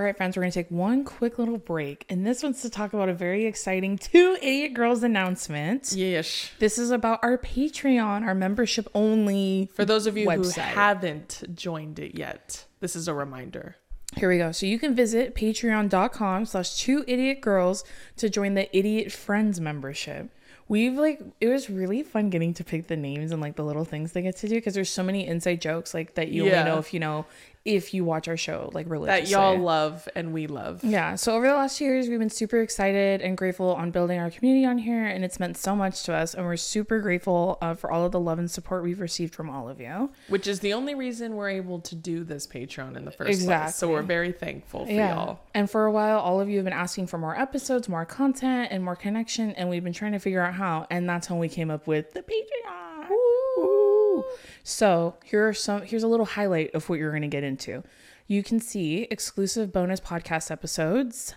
All right, friends, we're going to take one quick little break. And this one's to talk about a very exciting Two Idiot Girls announcement. Yes. This is about our Patreon, our membership only website. For those of you who haven't joined it yet, this is a reminder. Here we go. So you can visit patreon.com/2idiotgirls to join the Idiot Friends membership. We've it was really fun getting to pick the names and the little things they get to do, because there's so many inside jokes that you only know if you watch our show religiously. That y'all love and we love. Yeah. So over the last years, we've been super excited and grateful on building our community on here, and it's meant so much to us, and we're super grateful for all of the love and support we've received from all of you. Which is the only reason we're able to do this Patreon in the first place. So we're very thankful for y'all. And for a while, all of you have been asking for more episodes, more content, and more connection, and we've been trying to figure out how, and that's when we came up with the Patreon. Ooh. So here's a little highlight of what you're going to get into. You can see exclusive bonus podcast episodes,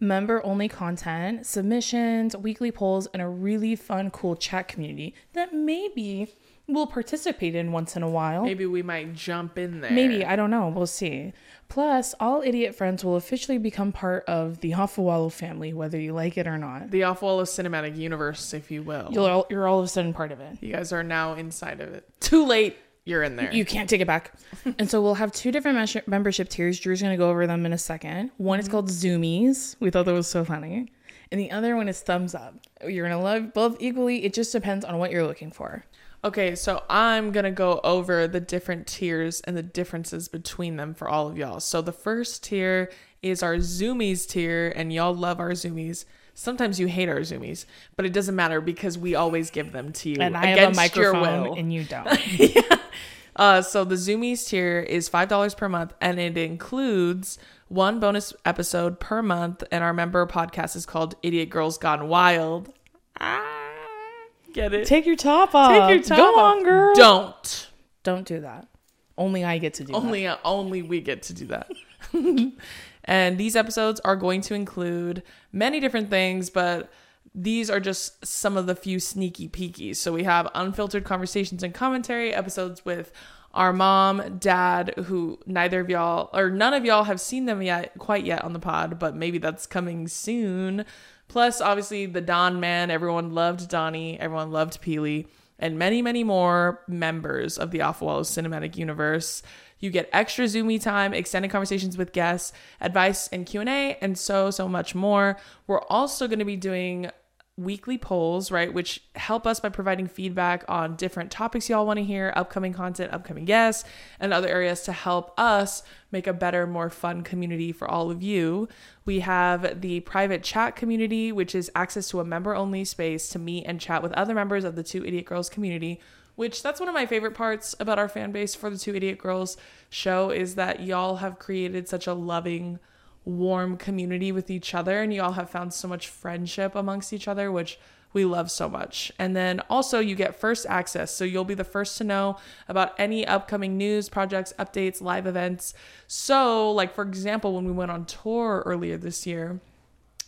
member only content, submissions, weekly polls, and a really fun, cool chat community that maybe we'll participate in once in a while. Maybe we might jump in there. Maybe. I don't know. We'll see. Plus, all Idiot Friends will officially become part of the Afualo family, whether you like it or not. The Afualo cinematic universe, if you will. You're all of a sudden part of it. You guys are now inside of it. Too late. You're in there. You can't take it back. And so we'll have two different membership tiers. Drew's going to go over them in a second. One is called Zoomies. We thought that was so funny. And the other one is Thumbs Up. You're going to love both equally. It just depends on what you're looking for. Okay, so I'm going to go over the different tiers and the differences between them for all of y'all. So the first tier is our Zoomies tier, and y'all love our Zoomies. Sometimes you hate our Zoomies, but it doesn't matter because we always give them to you and I have a microphone and you don't. Yeah. So the Zoomies tier is $5 per month, and it includes one bonus episode per month, and our member podcast is called Idiot Girls Gone Wild. Get it? Take your top off. Take your top off. Go on, girl. Don't do that. Only I get to do that. Only we get to do that. And these episodes are going to include many different things, but these are just some of the few sneaky peekies. So we have unfiltered conversations and commentary, episodes with our mom, dad, who neither of y'all or none of y'all have seen them quite yet on the pod, but maybe that's coming soon. Plus, obviously, the Don Man. Everyone loved Donnie. Everyone loved Peely. And many, many more members of the Afualo cinematic universe. You get extra Zoomy time, extended conversations with guests, advice and Q&A, and so much more. We're also going to be doing weekly polls, right, which help us by providing feedback on different topics y'all want to hear, upcoming content, upcoming guests, and other areas to help us make a better, more fun community for all of you. We have the private chat community, which is access to a member-only space to meet and chat with other members of the Two Idiot Girls community, which that's one of my favorite parts about our fan base for the Two Idiot Girls show, is that y'all have created such a loving, warm community with each other, and you all have found so much friendship amongst each other, which we love so much. And then also you get first access, so you'll be the first to know about any upcoming news, projects, updates, live events. So for example, when we went on tour earlier this year,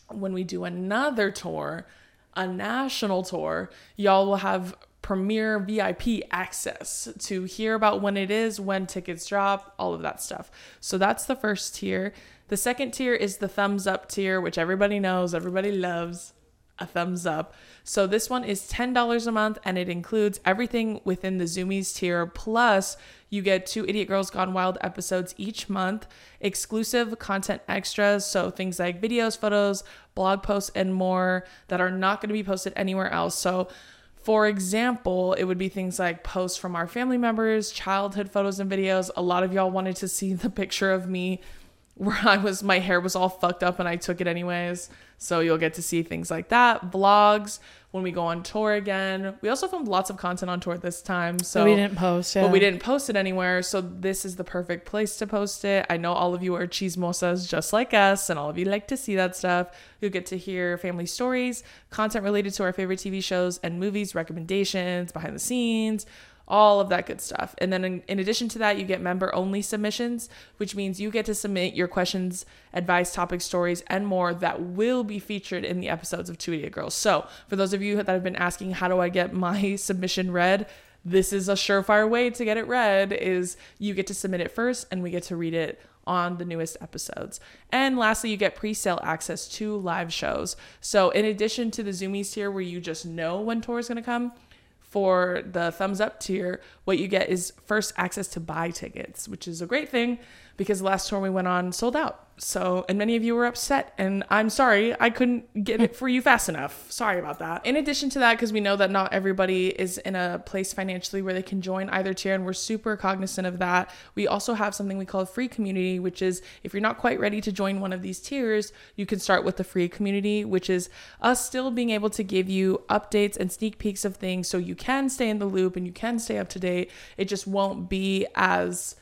when we do another tour, a national tour, y'all will have premier VIP access to hear about when it is, when tickets drop, all of that stuff. So that's the first tier. The second tier is the Thumbs Up tier, which everybody knows, everybody loves a thumbs up. So this one is $10 a month, and it includes everything within the Zoomies tier. Plus, you get 2 Idiot Girls Gone Wild episodes each month, exclusive content extras, so things like videos, photos, blog posts, and more that are not going to be posted anywhere else. So for example, it would be things like posts from our family members, childhood photos and videos. A lot of y'all wanted to see the picture of me where my hair was all fucked up and I took it anyways. So you'll get to see things like that. Vlogs when we go on tour again. We also filmed lots of content on tour this time. So we didn't post it. But we didn't post it anywhere. So this is the perfect place to post it. I know all of you are chismosas just like us, and all of you like to see that stuff. You'll get to hear family stories, content related to our favorite TV shows and movies, recommendations, behind the scenes, all of that good stuff. And then in addition to that, you get member-only submissions, which means you get to submit your questions, advice, topics, stories, and more that will be featured in the episodes of Two Idiot Girls. So for those of you that have been asking, how do I get my submission read? This is a surefire way to get it read, is you get to submit it first and we get to read it on the newest episodes. And lastly, you get pre-sale access to live shows. So in addition to the Zoomies tier where you just know when tour is going to come, for the thumbs up tier, what you get is first access to buy tickets, which is a great thing because the last tour we went on sold out. So, and many of you were upset, and I'm sorry, I couldn't get it for you fast enough. Sorry about that. In addition to that, because we know that not everybody is in a place financially where they can join either tier, and we're super cognizant of that. We also have something we call free community, which is if you're not quite ready to join one of these tiers, you can start with the free community, which is us still being able to give you updates and sneak peeks of things so you can stay in the loop and you can stay up to date. It just won't be as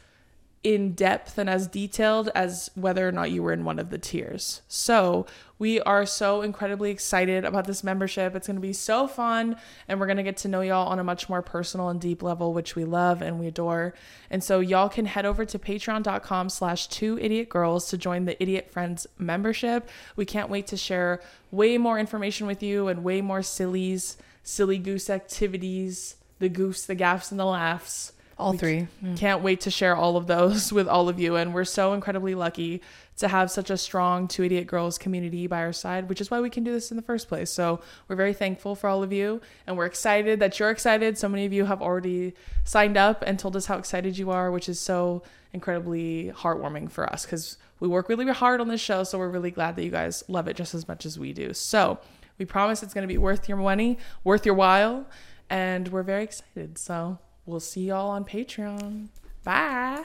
in depth and as detailed as whether or not you were in one of the tiers. So we are so incredibly excited about this membership. It's going to be so fun, and we're going to get to know y'all on a much more personal and deep level, which we love and we adore. And so y'all can head over to patreon.com/2idiotgirls to join the Idiot Friends membership. We can't wait to share way more information with you and way more sillies, silly goose activities, the goose, the gaffes, and the laughs. All three. Can't wait to share all of those with all of you. And we're so incredibly lucky to have such a strong Two Idiot Girls community by our side, which is why we can do this in the first place. So we're very thankful for all of you. And we're excited that you're excited. So many of you have already signed up and told us how excited you are, which is so incredibly heartwarming for us because we work really hard on this show. So we're really glad that you guys love it just as much as we do. So we promise it's going to be worth your money, worth your while. And we're very excited. So we'll see y'all on Patreon. Bye.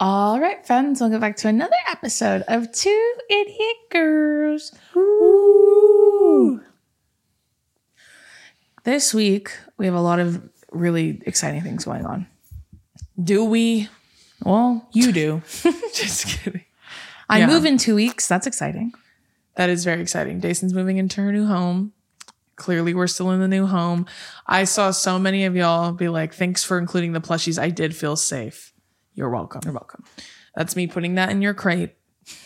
All right, friends. We'll get back to another episode of Two Idiot Girls. Ooh. This week, we have a lot of really exciting things going on. Do we? Well, you do. Just kidding. I move in 2 weeks. That's exciting. That is very exciting. Dayson's moving into her new home. Clearly, we're still in the new home. I saw so many of y'all be like, thanks for including the plushies. I did feel safe. You're welcome. You're welcome. That's me putting that in your crate.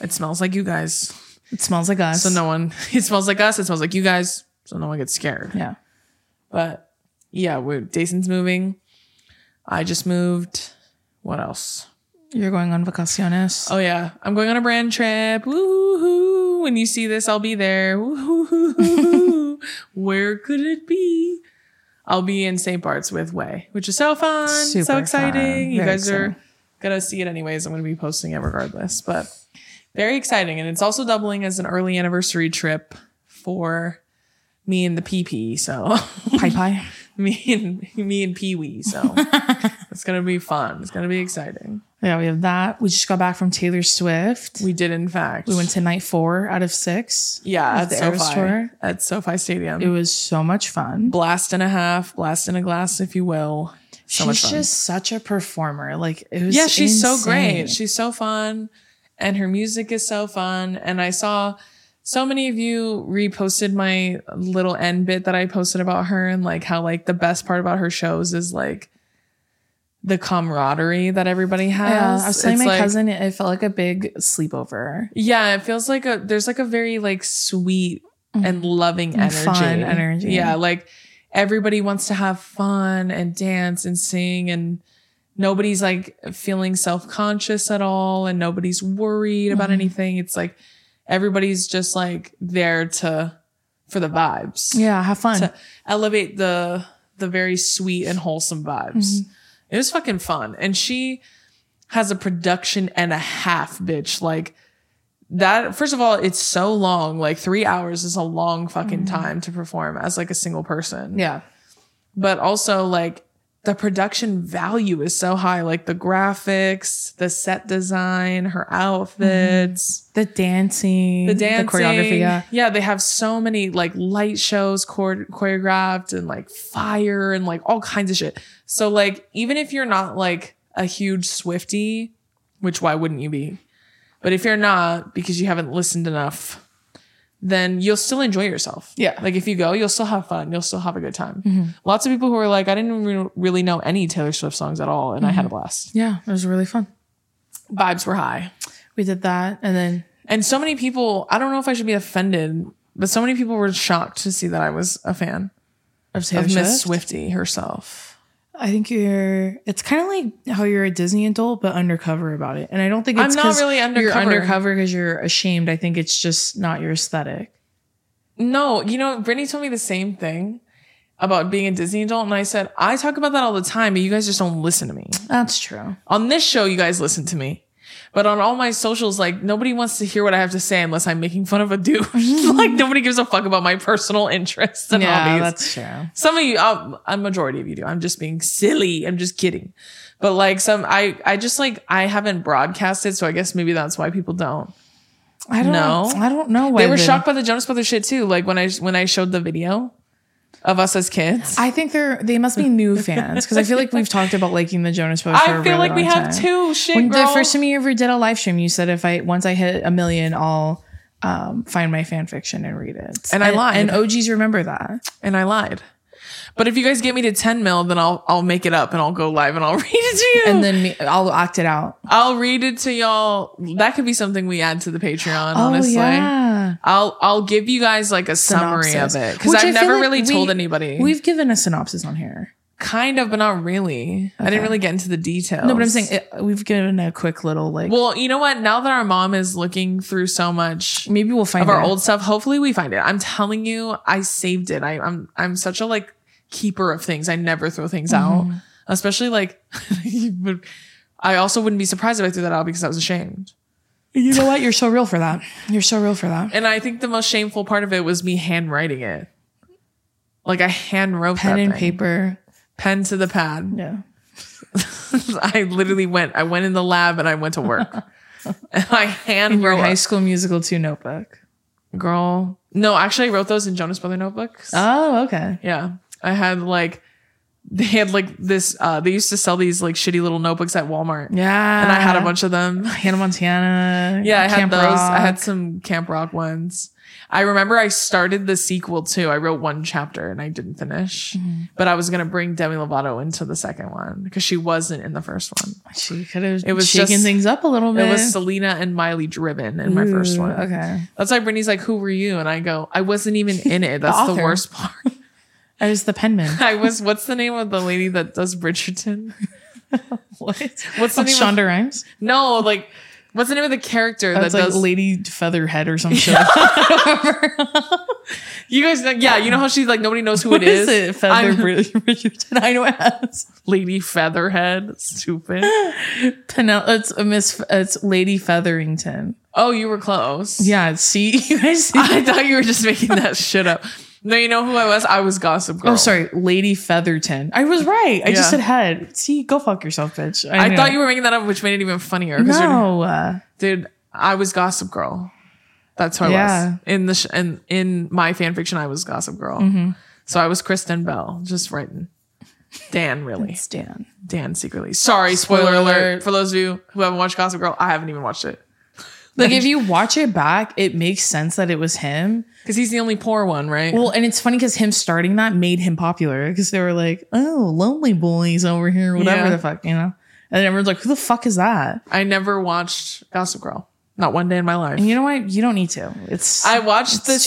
It smells like you guys. It smells like us. So no one, it smells like us. It smells like you guys. So no one gets scared. Yeah. But yeah, Jason's moving. I just moved. What else? You're going on vacaciones. Oh, yeah. I'm going on a brand trip. Woo-hoo. When you see this, I'll be there. Woo-hoo. Where could it be? I'll be in St. Bart's with Way, which is so fun. Super so exciting. Fun. You guys are going to see it anyways. I'm going to be posting it regardless. But very exciting. And it's also doubling as an early anniversary trip for me and the PP. So Pie. me and Pee-wee. So it's going to be fun. It's going to be exciting. Yeah, we have that. We just got back from Taylor Swift. We did, in fact. We went to night 4 out of 6. Yeah, at the Eras Tour at SoFi Stadium. It was so much fun. Blast and a half, blast in a glass, if you will. So she's much fun. She's just such a performer. Like it was. Yeah, she's insane. So great. She's so fun, and her music is so fun. And I saw so many of you reposted my little end bit that I posted about her and like how like the best part about her shows is like the camaraderie that everybody has. Yeah, I was telling my cousin, it felt like a big sleepover. Yeah, it feels like there's a very like sweet and loving energy. Fun energy. Yeah, like everybody wants to have fun and dance and sing, and nobody's like feeling self-conscious at all, and nobody's worried about anything. It's like everybody's just like there for the vibes. Yeah, have fun. To elevate the very sweet and wholesome vibes. Mm-hmm. It was fucking fun. And she has a production and a half, bitch. Like that, first of all, it's so long. Like 3 hours is a long fucking time to perform as like a single person. Yeah. But also like the production value is so high. Like the graphics, the set design, her outfits. The dancing. The choreography. Yeah. Yeah. They have so many like light shows choreographed and like fire and like all kinds of shit. So like, even if you're not like a huge Swiftie, which why wouldn't you be? But if you're not, because you haven't listened enough, then you'll still enjoy yourself. Yeah. Like if you go, you'll still have fun. You'll still have a good time. Mm-hmm. Lots of people who are like, I didn't really know any Taylor Swift songs at all. And I had a blast. Yeah. It was really fun. Vibes were high. We did that. And so many people, I don't know if I should be offended, but so many people were shocked to see that I was a fan of Miss Swiftie herself. I think you're, it's kind of like how you're a Disney adult, but undercover about it. And I don't think it's because really you're undercover because you're ashamed. I think it's just not your aesthetic. No, you know, Brittany told me the same thing about being a Disney adult. And I said, I talk about that all the time, but you guys just don't listen to me. That's true. On this show, you guys listen to me. But on all my socials, like, nobody wants to hear what I have to say unless I'm making fun of a dude. Like, nobody gives a fuck about my personal interests and hobbies. Yeah, that's true. Some of you, a majority of you do. I'm just being silly. I'm just kidding. But, like, I haven't broadcasted, so I guess maybe that's why people don't. I don't know why. They were shocked by the Jonas Brothers shit, too. Like, when I showed the video of us as kids. I think they must be new fans, because I feel like we've talked about liking the Jonas Brothers. I feel like we have two shit. When the first time you ever did a live stream, you said once I hit 1 million, I'll find my fan fiction and read it. And I lied. And OGs remember that. And I lied. But if you guys get me to 10 mil, then I'll make it up and I'll go live and I'll read it to you. And then I'll act it out. I'll read it to y'all. That could be something we add to the Patreon, honestly. Yeah. I'll give you guys like a summary of it. Because I've never really told anybody. We've given a synopsis on here. Kind of, but not really. Okay. I didn't really get into the details. No, but I'm saying we've given a quick little like... Well, you know what? Now that our mom is looking through so much... Maybe we'll find our old stuff. Hopefully we find it. I'm telling you, I saved it. I'm such a like... keeper of things. I never throw things out, especially like I also wouldn't be surprised if I threw that out because I was ashamed. You know what? You're so real for that. And I think the most shameful part of it was me handwriting it. Like I hand wrote pen that and thing. Paper, pen to the pad. Yeah, I went in the lab and I went to work and I hand wrote High School Musical 2 notebook. Girl, no, actually I wrote those in Jonas Brothers notebooks. Oh, okay, yeah. They used to sell these like shitty little notebooks at Walmart. Yeah. And I had a bunch of them. Hannah Montana. Yeah, I had those. I had some Camp Rock ones. I remember I started the sequel too. I wrote one chapter and I didn't finish, but I was going to bring Demi Lovato into the second one because she wasn't in the first one. She could have shaken things up a little bit. It was Selena and Miley driven in my first one. Okay. That's why Brittany's like, who were you? And I go, I wasn't even in it. That's the worst part. I was the penman. What's the name of the lady that does Bridgerton? What? What's the name? Shonda Rhimes? No, like, what's the name of the character that like does Lady Featherhead or some shit? You guys, you know how she's like, nobody knows who what it is? Is it Bridgerton? I know it has. Lady Featherhead. Stupid. It's Lady Featherington. Oh, you were close. Yeah, see? You guys see? I thought you were just making that shit up. No, you know who I was? I was Gossip Girl. Oh, sorry. Lady Featherton. I was right. I just said head. See, go fuck yourself, bitch. I thought you were making that up, which made it even funnier. No. Dude, I was Gossip Girl. That's who I was. In my fan fiction, I was Gossip Girl. Mm-hmm. So I was Kristen Bell, just writing. Dan, really. It's Dan. Dan secretly. Sorry, spoiler alert. For those of you who haven't watched Gossip Girl, I haven't even watched it. Like, if you watch it back, it makes sense that it was him. Because he's the only poor one, right? Well, and it's funny because him starting that made him popular. Because they were like, oh, lonely boys over here, whatever the fuck, you know? And everyone's like, who the fuck is that? I never watched Gossip Girl. Not one day in my life. And you know what? You don't need to. I watched the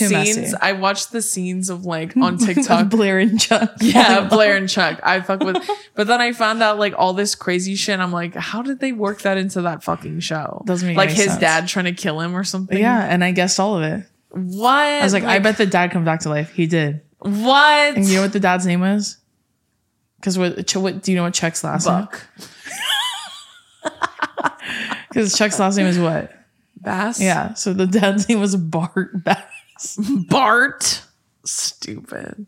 scenes of like on TikTok. Blair and Chuck. Yeah, Blair and Chuck. I fuck with. But then I found out like all this crazy shit. And I'm like, how did they work that into that fucking show? Doesn't make like any sense. His dad trying to kill him or something. Yeah, and I guessed all of it. What? I was like, I bet the dad comes back to life. He did. What? And you know what the dad's name was? Because what do you know what Chuck's last name? Because Chuck's last name is what? Bass? Yeah. So the dad's name was Bart Bass. Bart? Stupid.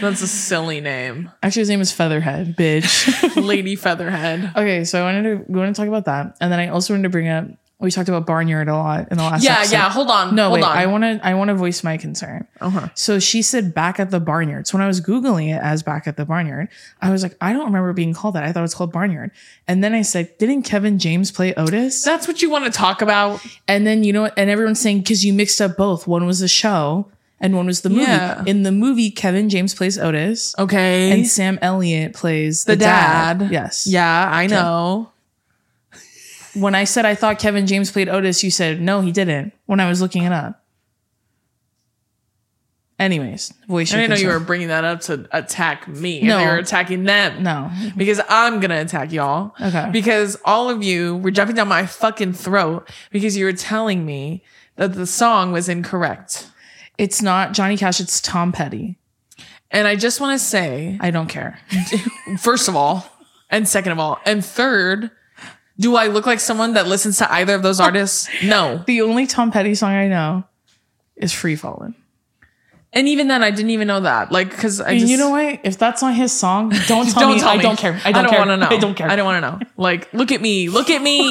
That's a silly name. Actually, his name is Featherhead, bitch. Lady Featherhead. Okay, so we want to talk about that. And then I also wanted to bring up, we talked about Barnyard a lot in the last episode. Yeah, Hold on. I want to voice my concern. Uh-huh. So she said Back at the Barnyard. So when I was Googling it as Back at the Barnyard, I was like, I don't remember being called that. I thought it was called Barnyard. And then I said, didn't Kevin James play Otis? That's what you want to talk about. And then, you know, and everyone's saying, because you mixed up both. One was the show and one was the movie. Yeah. In the movie, Kevin James plays Otis. Okay. And Sam Elliott plays the dad. Yes. Yeah, I know. When I said I thought Kevin James played Otis, you said, no, he didn't, when I was looking it up. Anyways, voice. I didn't know you were bringing that up to attack me. No. And they were attacking them. No. Because I'm going to attack y'all. Okay. Because all of you were jumping down my fucking throat because you were telling me that the song was incorrect. It's not Johnny Cash. It's Tom Petty. And I just want to say, I don't care. First of all, and second of all, and third, do I look like someone that listens to either of those artists? No. The only Tom Petty song I know is Free Fallin'. And even then, I didn't even know that. Like, because I just, you know what? If that's not his song, don't tell me. I don't care. I don't want to know. I don't care. I don't want to know. Like, look at me. Look at me.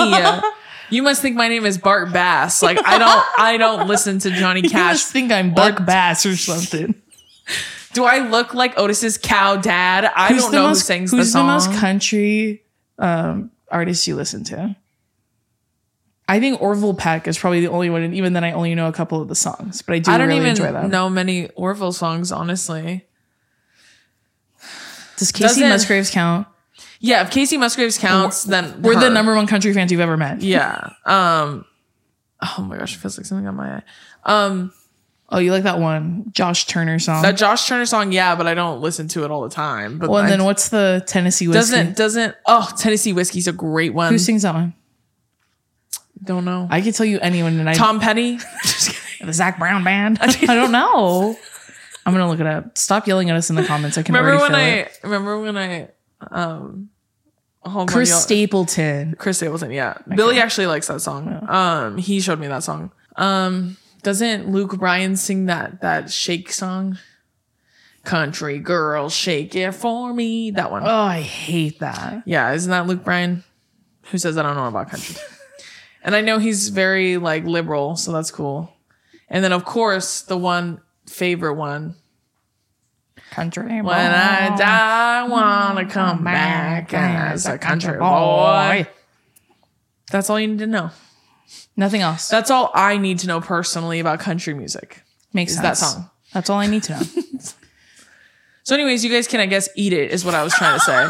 You must think my name is Bart Bass. Like, I don't listen to Johnny Cash. You must think I'm Bart Bass or something. Do I look like Otis's cow dad? I don't know who sings the song. Who's the most country artist you listen to? I think Orville Peck is probably the only one, and even then I only know a couple of the songs, but I don't really enjoy them. I don't even know many Orville songs, honestly. Does Casey Musgraves count? Yeah, if Casey Musgraves counts, then we're the number one country fans you've ever met. Yeah. Oh my gosh, it feels like something on my eye. Oh, you like that one Josh Turner song? That Josh Turner song, yeah, but I don't listen to it all the time. But well, and then what's the Tennessee Whiskey? Tennessee Whiskey's a great one. Who sings that one? Don't know. I could tell you anyone tonight. Tom Petty, the Zac Brown Band. I don't know. I'm gonna look it up. Stop yelling at us in the comments. I can remember already Chris Stapleton. Yeah, okay. Billy actually likes that song. Yeah. He showed me that song. Doesn't Luke Bryan sing that shake song? Country girl, shake it for me. That one. Oh, I hate that. Yeah, isn't that Luke Bryan? Who says I don't know about country? And I know he's very like liberal, so that's cool. And then of course the one favorite one, country. When I die, I wanna come back as a country boy. That's all you need to know. Nothing else. That's all I need to know personally about country music. Makes sense. That song. That's all I need to know. So, anyways, you guys can, I guess, eat it is what I was trying to say.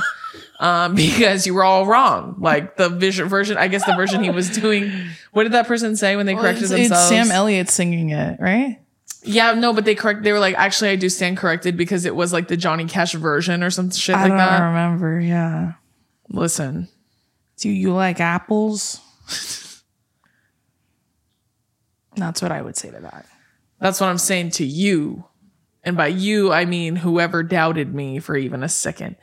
Because you were all wrong. Like the version, I guess the version he was doing. What did that person say when they corrected themselves? It's Sam Elliott singing it, right? Yeah, no, but they were like, actually, I do stand corrected because it was like the Johnny Cash version or some shit like that. I don't remember, yeah. Listen. Do you like apples? That's what I would say to that. That's what I'm saying to you. And by you, I mean whoever doubted me for even a second.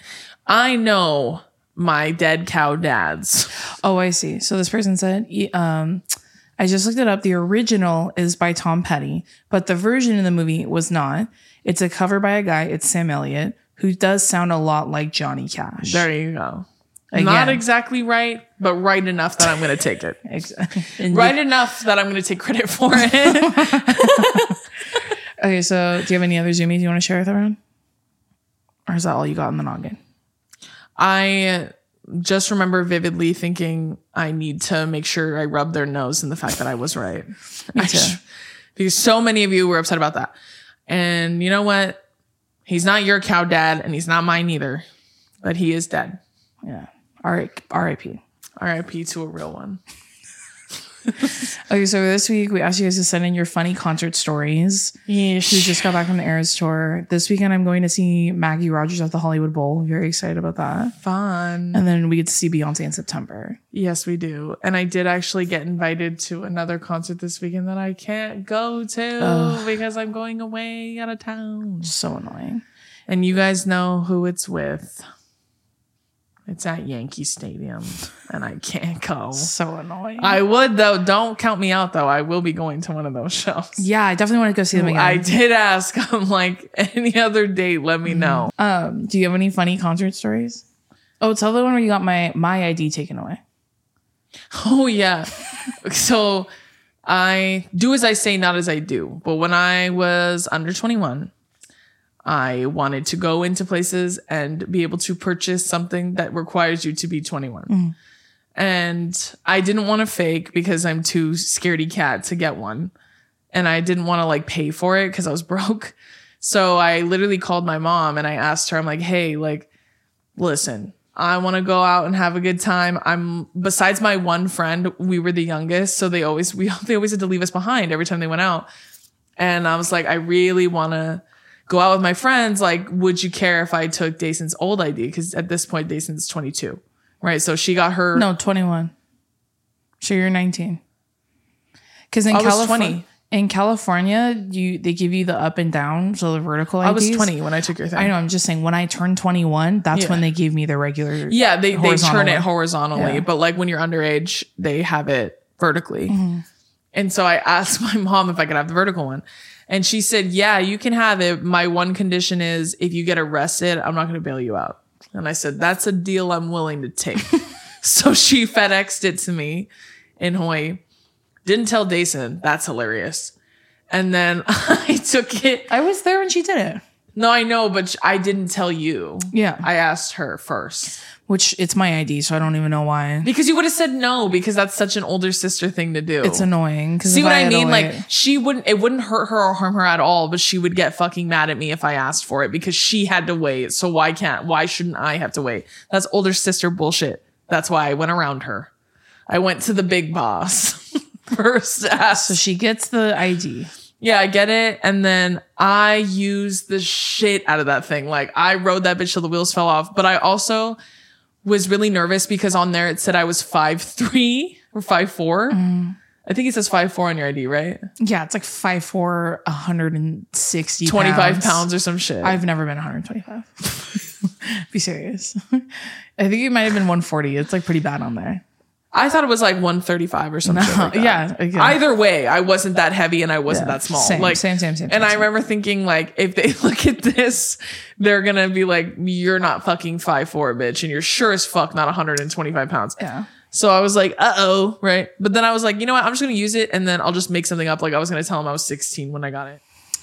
I know my dead cow dads. Oh, I see. So this person said, I just looked it up. The original is by Tom Petty, but the version in the movie was not. It's a cover by a guy. It's Sam Elliott, who does sound a lot like Johnny Cash. There you go. Again. Not exactly right, but right enough that I'm going to take it. Right enough that I'm going to take credit for it. Okay, so do you have any other zoomies you want to share with everyone? Or is that all you got in the noggin? I just remember vividly thinking I need to make sure I rub their nose in the fact that I was right. Me too. Because so many of you were upset about that. And you know what? He's not your cow dad and he's not mine either. But he is dead. Yeah. R.I.P. R.I.P. to a real one. Okay, so this week we asked you guys to send in your funny concert stories. Yes. We just got back from the Eras Tour. This weekend I'm going to see Maggie Rogers at the Hollywood Bowl. Very excited about that. Fun. And then we get to see Beyonce in September. Yes, we do. And I did actually get invited to another concert this weekend that I can't go to because I'm going away out of town. So annoying. And you guys know who it's with. It's at Yankee Stadium, and I can't go. So annoying. I would, though. Don't count me out, though. I will be going to one of those shows. Yeah, I definitely want to go see them again. I did ask. I'm like, any other date, let me know. Do you have any funny concert stories? Oh, tell the one where you got my ID taken away. Oh, yeah. So I do as I say, not as I do. But when I was under 21... I wanted to go into places and be able to purchase something that requires you to be 21. Mm. And I didn't want to fake because I'm too scaredy cat to get one. And I didn't want to like pay for it because I was broke. So I literally called my mom and I asked her, I'm like, hey, like, listen, I want to go out and have a good time. I'm besides my one friend, we were the youngest. So they always had to leave us behind every time they went out. And I was like, I really want to go out with my friends. Like, would you care if I took Dayson's old ID? Because at this point, Dayson's 22, right? So she got her... No, 21. So you're 19. Because in California... In California, they give you the up and down, so the vertical IDs. I was 20 when I took your thing. I know. I'm just saying, when I turned 21, that's when they gave me the regular. Yeah, they turn it horizontally, but like when you're underage, they have it vertically. Mm-hmm. And so I asked my mom if I could have the vertical one, and she said, "Yeah, you can have it. My one condition is if you get arrested, I'm not going to bail you out." And I said, "That's a deal I'm willing to take." So she FedExed it to me in Hawaii. Didn't tell Dayson. That's hilarious. And then I took it. I was there when she did it. No, I know, but I didn't tell you. Yeah. I asked her first. Which, it's my ID, so I don't even know why. Because you would have said no, because that's such an older sister thing to do. It's annoying. See what I mean? Like, it wouldn't hurt her or harm her at all, but she would get fucking mad at me if I asked for it because she had to wait. So why shouldn't I have to wait? That's older sister bullshit. That's why I went around her. I went to the big boss. First ass. So she gets the ID. Yeah, I get it. And then I used the shit out of that thing. Like, I rode that bitch till the wheels fell off. But I also was really nervous because on there it said I was 5'3" or 5'4". I think it says 5'4" on your ID, right? Yeah, it's like 5'4", 160 25 pounds or some shit. I've never been 125. Be serious. I think it might have been 140. It's like pretty bad on there. I thought it was like 135 or something. No, like that. Yeah. Either way, I wasn't that heavy and I wasn't that small. Same. And I remember thinking, like, if they look at this, they're going to be like, you're not fucking 5'4", bitch. And you're sure as fuck not 125 pounds. Yeah. So I was like, uh-oh, right? But then I was like, you know what? I'm just going to use it and then I'll just make something up. Like, I was going to tell them I was 16 when I got it.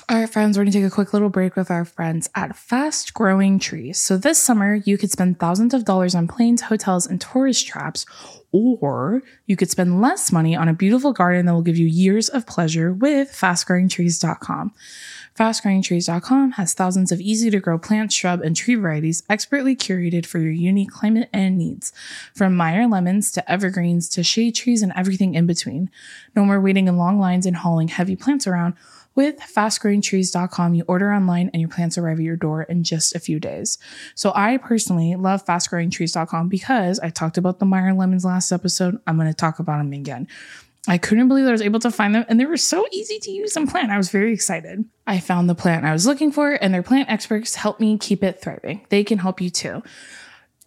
All right, friends, we're going to take a quick little break with our friends at Fast Growing Trees. So this summer, you could spend thousands of dollars on planes, hotels, and tourist traps, or you could spend less money on a beautiful garden that will give you years of pleasure with FastGrowingTrees.com. FastGrowingTrees.com has thousands of easy-to-grow plant, shrub, and tree varieties expertly curated for your unique climate and needs. From Meyer lemons to evergreens to shade trees and everything in between. No more waiting in long lines and hauling heavy plants around. With FastGrowingTrees.com, you order online and your plants arrive at your door in just a few days. So I personally love FastGrowingTrees.com because I talked about the Meyer lemons last episode. I'm going to talk about them again. I couldn't believe I was able to find them, and they were so easy to use and plant. I was very excited. I found the plant I was looking for, and their plant experts helped me keep it thriving. They can help you too.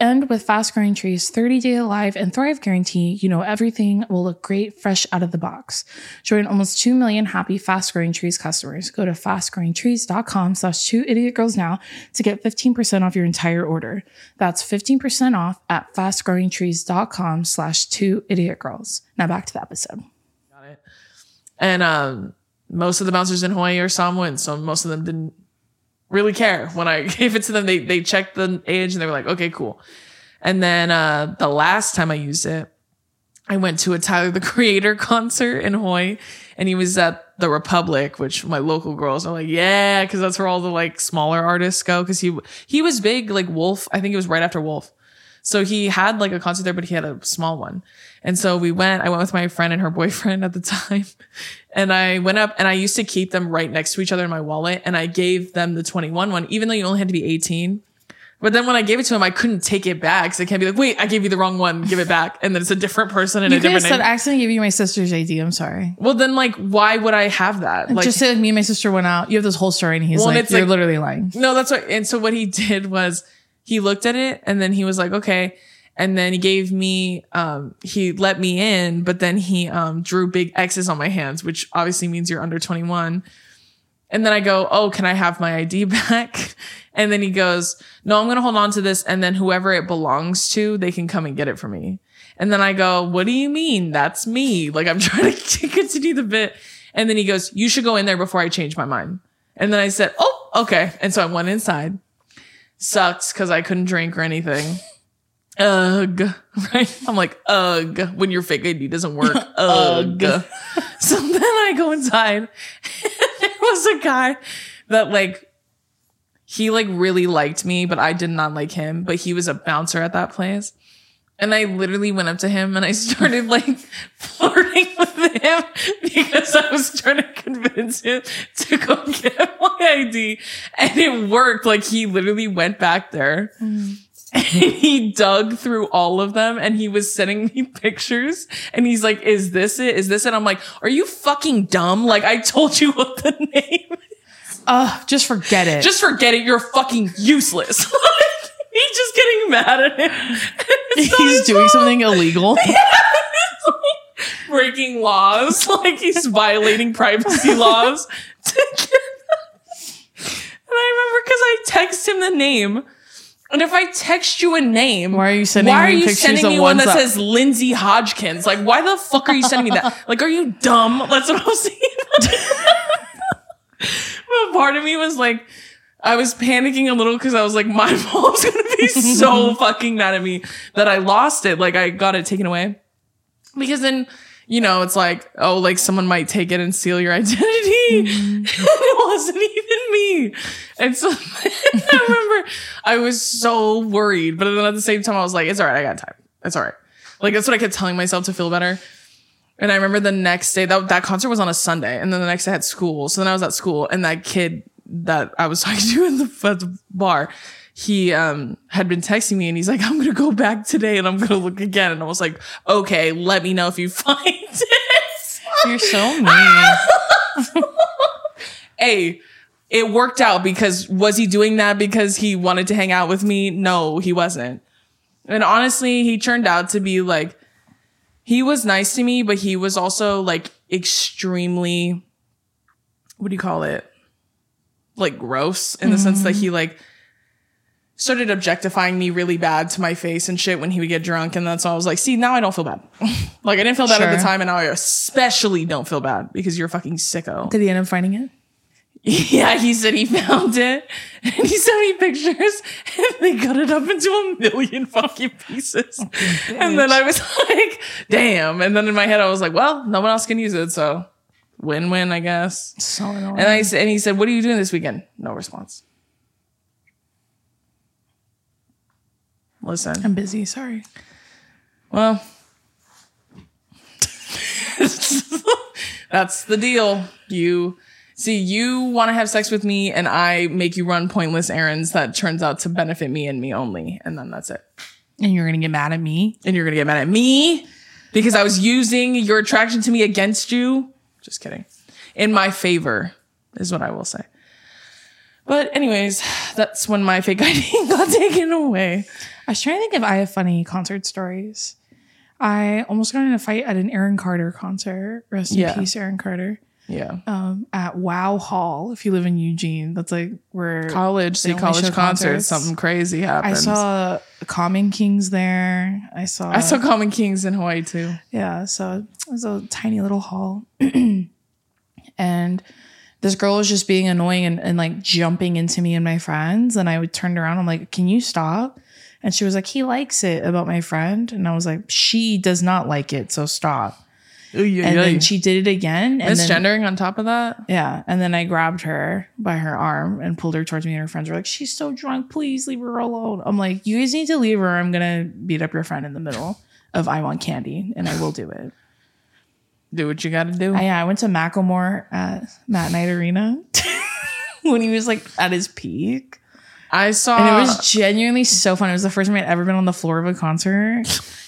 And with Fast Growing Trees 30-day Alive and Thrive Guarantee, you know everything will look great fresh out of the box. Join almost 2 million happy Fast Growing Trees customers. Go to fastgrowingtrees.com/2idiotgirls now to get 15% off your entire order. That's 15% off at fastgrowingtrees.com/2idiotgirls. Now back to the episode. Got it. And most of the bouncers in Hawaii are Samoan, so most of them didn't really care. When I gave it to them, they checked the age and they were like, okay, cool. And then the last time I used it, I went to a Tyler the Creator concert in Hawaii, and he was at the Republic, which my local girls are like, yeah, because that's where all the like smaller artists go, because he was big, like Wolf. I think it was right after Wolf, so he had like a concert there, but he had a small one. And so I went with my friend and her boyfriend at the time. And I went up, and I used to keep them right next to each other in my wallet. And I gave them the 21 one, even though you only had to be 18. But then when I gave it to him, I couldn't take it back. Because I can't be like, wait, I gave you the wrong one. Give it back. And then it's a different person and a different name. You could have said, I accidentally gave you my sister's ID. I'm sorry. Well, then like, why would I have that? Like, just say like me and my sister went out. You have this whole story. And he's like, you're like, literally lying. No, that's right. And so what he did was he looked at it, and then he was like, okay. And then he gave me, he let me in, but then he drew big X's on my hands, which obviously means you're under 21. And then I go, oh, can I have my ID back? And then he goes, no, I'm going to hold on to this. And then whoever it belongs to, they can come and get it for me. And then I go, what do you mean? That's me. Like, I'm trying to continue the bit. And then he goes, you should go in there before I change my mind. And then I said, oh, okay. And so I went inside. Sucks, because I couldn't drink or anything. Ugh, right? I'm like, ugh, when your fake ID doesn't work. Ugh. So then I go inside, and there was a guy that like, he like really liked me, but I did not like him, but he was a bouncer at that place. And I literally went up to him and I started like flirting with with him because I was trying to convince him to go get my ID. And it worked. Like, he literally went back there. Mm. And he dug through all of them and he was sending me pictures and he's like, is this it? Is this it? I'm like, are you fucking dumb? Like, I told you what the name is. Just forget it. Just forget it. You're fucking useless. Like, he's just getting mad at him. He's doing something illegal. Yeah, he's like breaking laws. Like, he's violating privacy laws. And I remember because I texted him the name. And if I text you a name, why are you sending me one that says Lindsay Hodgkins? Like, why the fuck are you sending me that? Like, are you dumb? That's what I was saying. But part of me was like, I was panicking a little because I was like, my mom's going to be so fucking mad at me that I lost it. Like, I got it taken away. Because then, you know, it's like, oh, like someone might take it and steal your identity. Mm-hmm. It wasn't even me. And so I remember I was so worried. But then at the same time, I was like, it's all right. I got time. It's all right. Like, that's what I kept telling myself to feel better. And I remember the next day, that concert was on a Sunday. And then the next day I had school. So then I was at school. And that kid that I was talking to in the bar, he had been texting me and he's like, I'm going to go back today and I'm going to look again. And I was like, okay, let me know if you find it. You're so mean. Hey, it worked out because was he doing that because he wanted to hang out with me? No, he wasn't. And honestly, he turned out to be like, he was nice to me, but he was also like extremely, what do you call it? Like gross in the sense that he like, started objectifying me really bad to my face and shit when he would get drunk. And that's all I was like, see, now I don't feel bad. Like, I didn't feel bad at the time. And now I especially don't feel bad because you're a fucking sicko. Did he end up finding it? Yeah, he said he found it. And he sent me pictures. And they cut it up into a million fucking pieces. Oh, and then I was like, damn. And then in my head, I was like, well, no one else can use it. So win-win, I guess. So annoying. And he said, what are you doing this weekend? No response. Listen. I'm busy. Sorry. Well, that's the deal. You want to have sex with me and I make you run pointless errands that turns out to benefit me and me only. And then that's it. And you're going to get mad at me? And you're going to get mad at me because I was using your attraction to me against you. Just kidding. In my favor is what I will say. But anyways, that's when my fake ID got taken away. I was trying to think if I have funny concert stories. I almost got in a fight at an Aaron Carter concert. Rest in peace, Aaron Carter. Yeah. At Wow Hall, if you live in Eugene, that's like where college concerts. Something crazy happens. I saw Common Kings there. I saw Common Kings in Hawaii too. Yeah. So it was a tiny little hall, and this girl was just being annoying and like jumping into me and my friends. And I would turn around. I'm like, can you stop? And she was like, he likes it about my friend. And I was like, she does not like it. So stop. Then she did it again. Misgendering on top of that. Yeah. And then I grabbed her by her arm and pulled her towards me. And her friends were like, she's so drunk. Please leave her alone. I'm like, you guys need to leave her. I'm going to beat up your friend in the middle of I Want Candy. And I will do it. Do what you got to do. I went to Macklemore at Matt Night Arena when he was like at his peak. I saw. And it was genuinely so fun. It was the first time I'd ever been on the floor of a concert.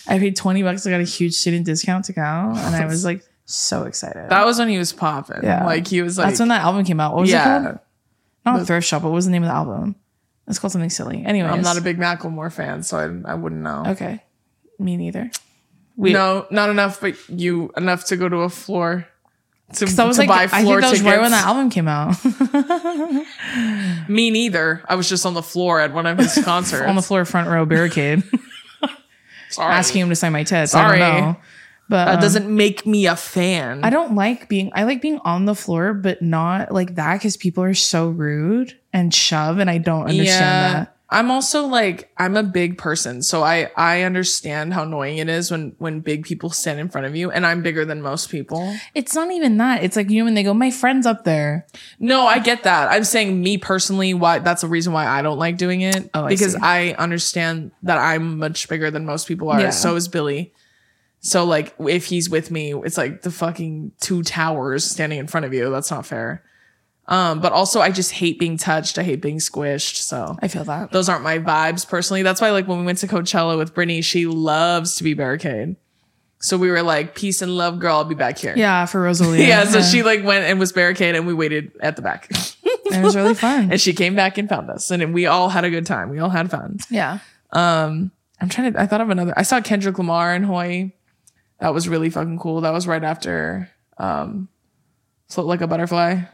I paid $20. I got a huge student discount to go. And I was like so excited. That was when he was popping. Yeah. Like he was like. That's when that album came out. What was it called? Not Thrift Shop. But what was the name of the album? It's called something silly. Anyway. I'm not a big Macklemore fan, so I wouldn't know. Okay. Me neither. No, not enough, but you enough to go to a floor to buy floor tickets. I think that was right when that album came out. Me neither. I was just on the floor at one of his concerts. On the floor, front row barricade. Sorry. Asking him to sign my tits. Sorry. I don't know. But that doesn't make me a fan. I like being on the floor, but not like that because people are so rude and shove, and I don't understand that. I'm also like, I'm a big person, so I understand how annoying it is when big people stand in front of you, and I'm bigger than most people. It's not even that. It's like, you know, when they go, my friend's up there. No, I get that. I'm saying me personally, why that's the reason why I don't like doing it. Oh, because I understand that I'm much bigger than most people are. Yeah. So is Billy. So like if he's with me, it's like the fucking two towers standing in front of you. That's not fair. But also I just hate being touched. I hate being squished. So I feel that those aren't my vibes personally. That's why like when we went to Coachella with Brittany, she loves to be barricaded. So we were like, peace and love, girl. I'll be back here. Yeah. For Rosalia. Yeah. So she like went and was barricaded and we waited at the back. It was really fun. And she came back and found us and we all had a good time. We all had fun. Yeah. I thought of another. I saw Kendrick Lamar in Hawaii. That was really fucking cool. That was right after, Float Like a Butterfly. Or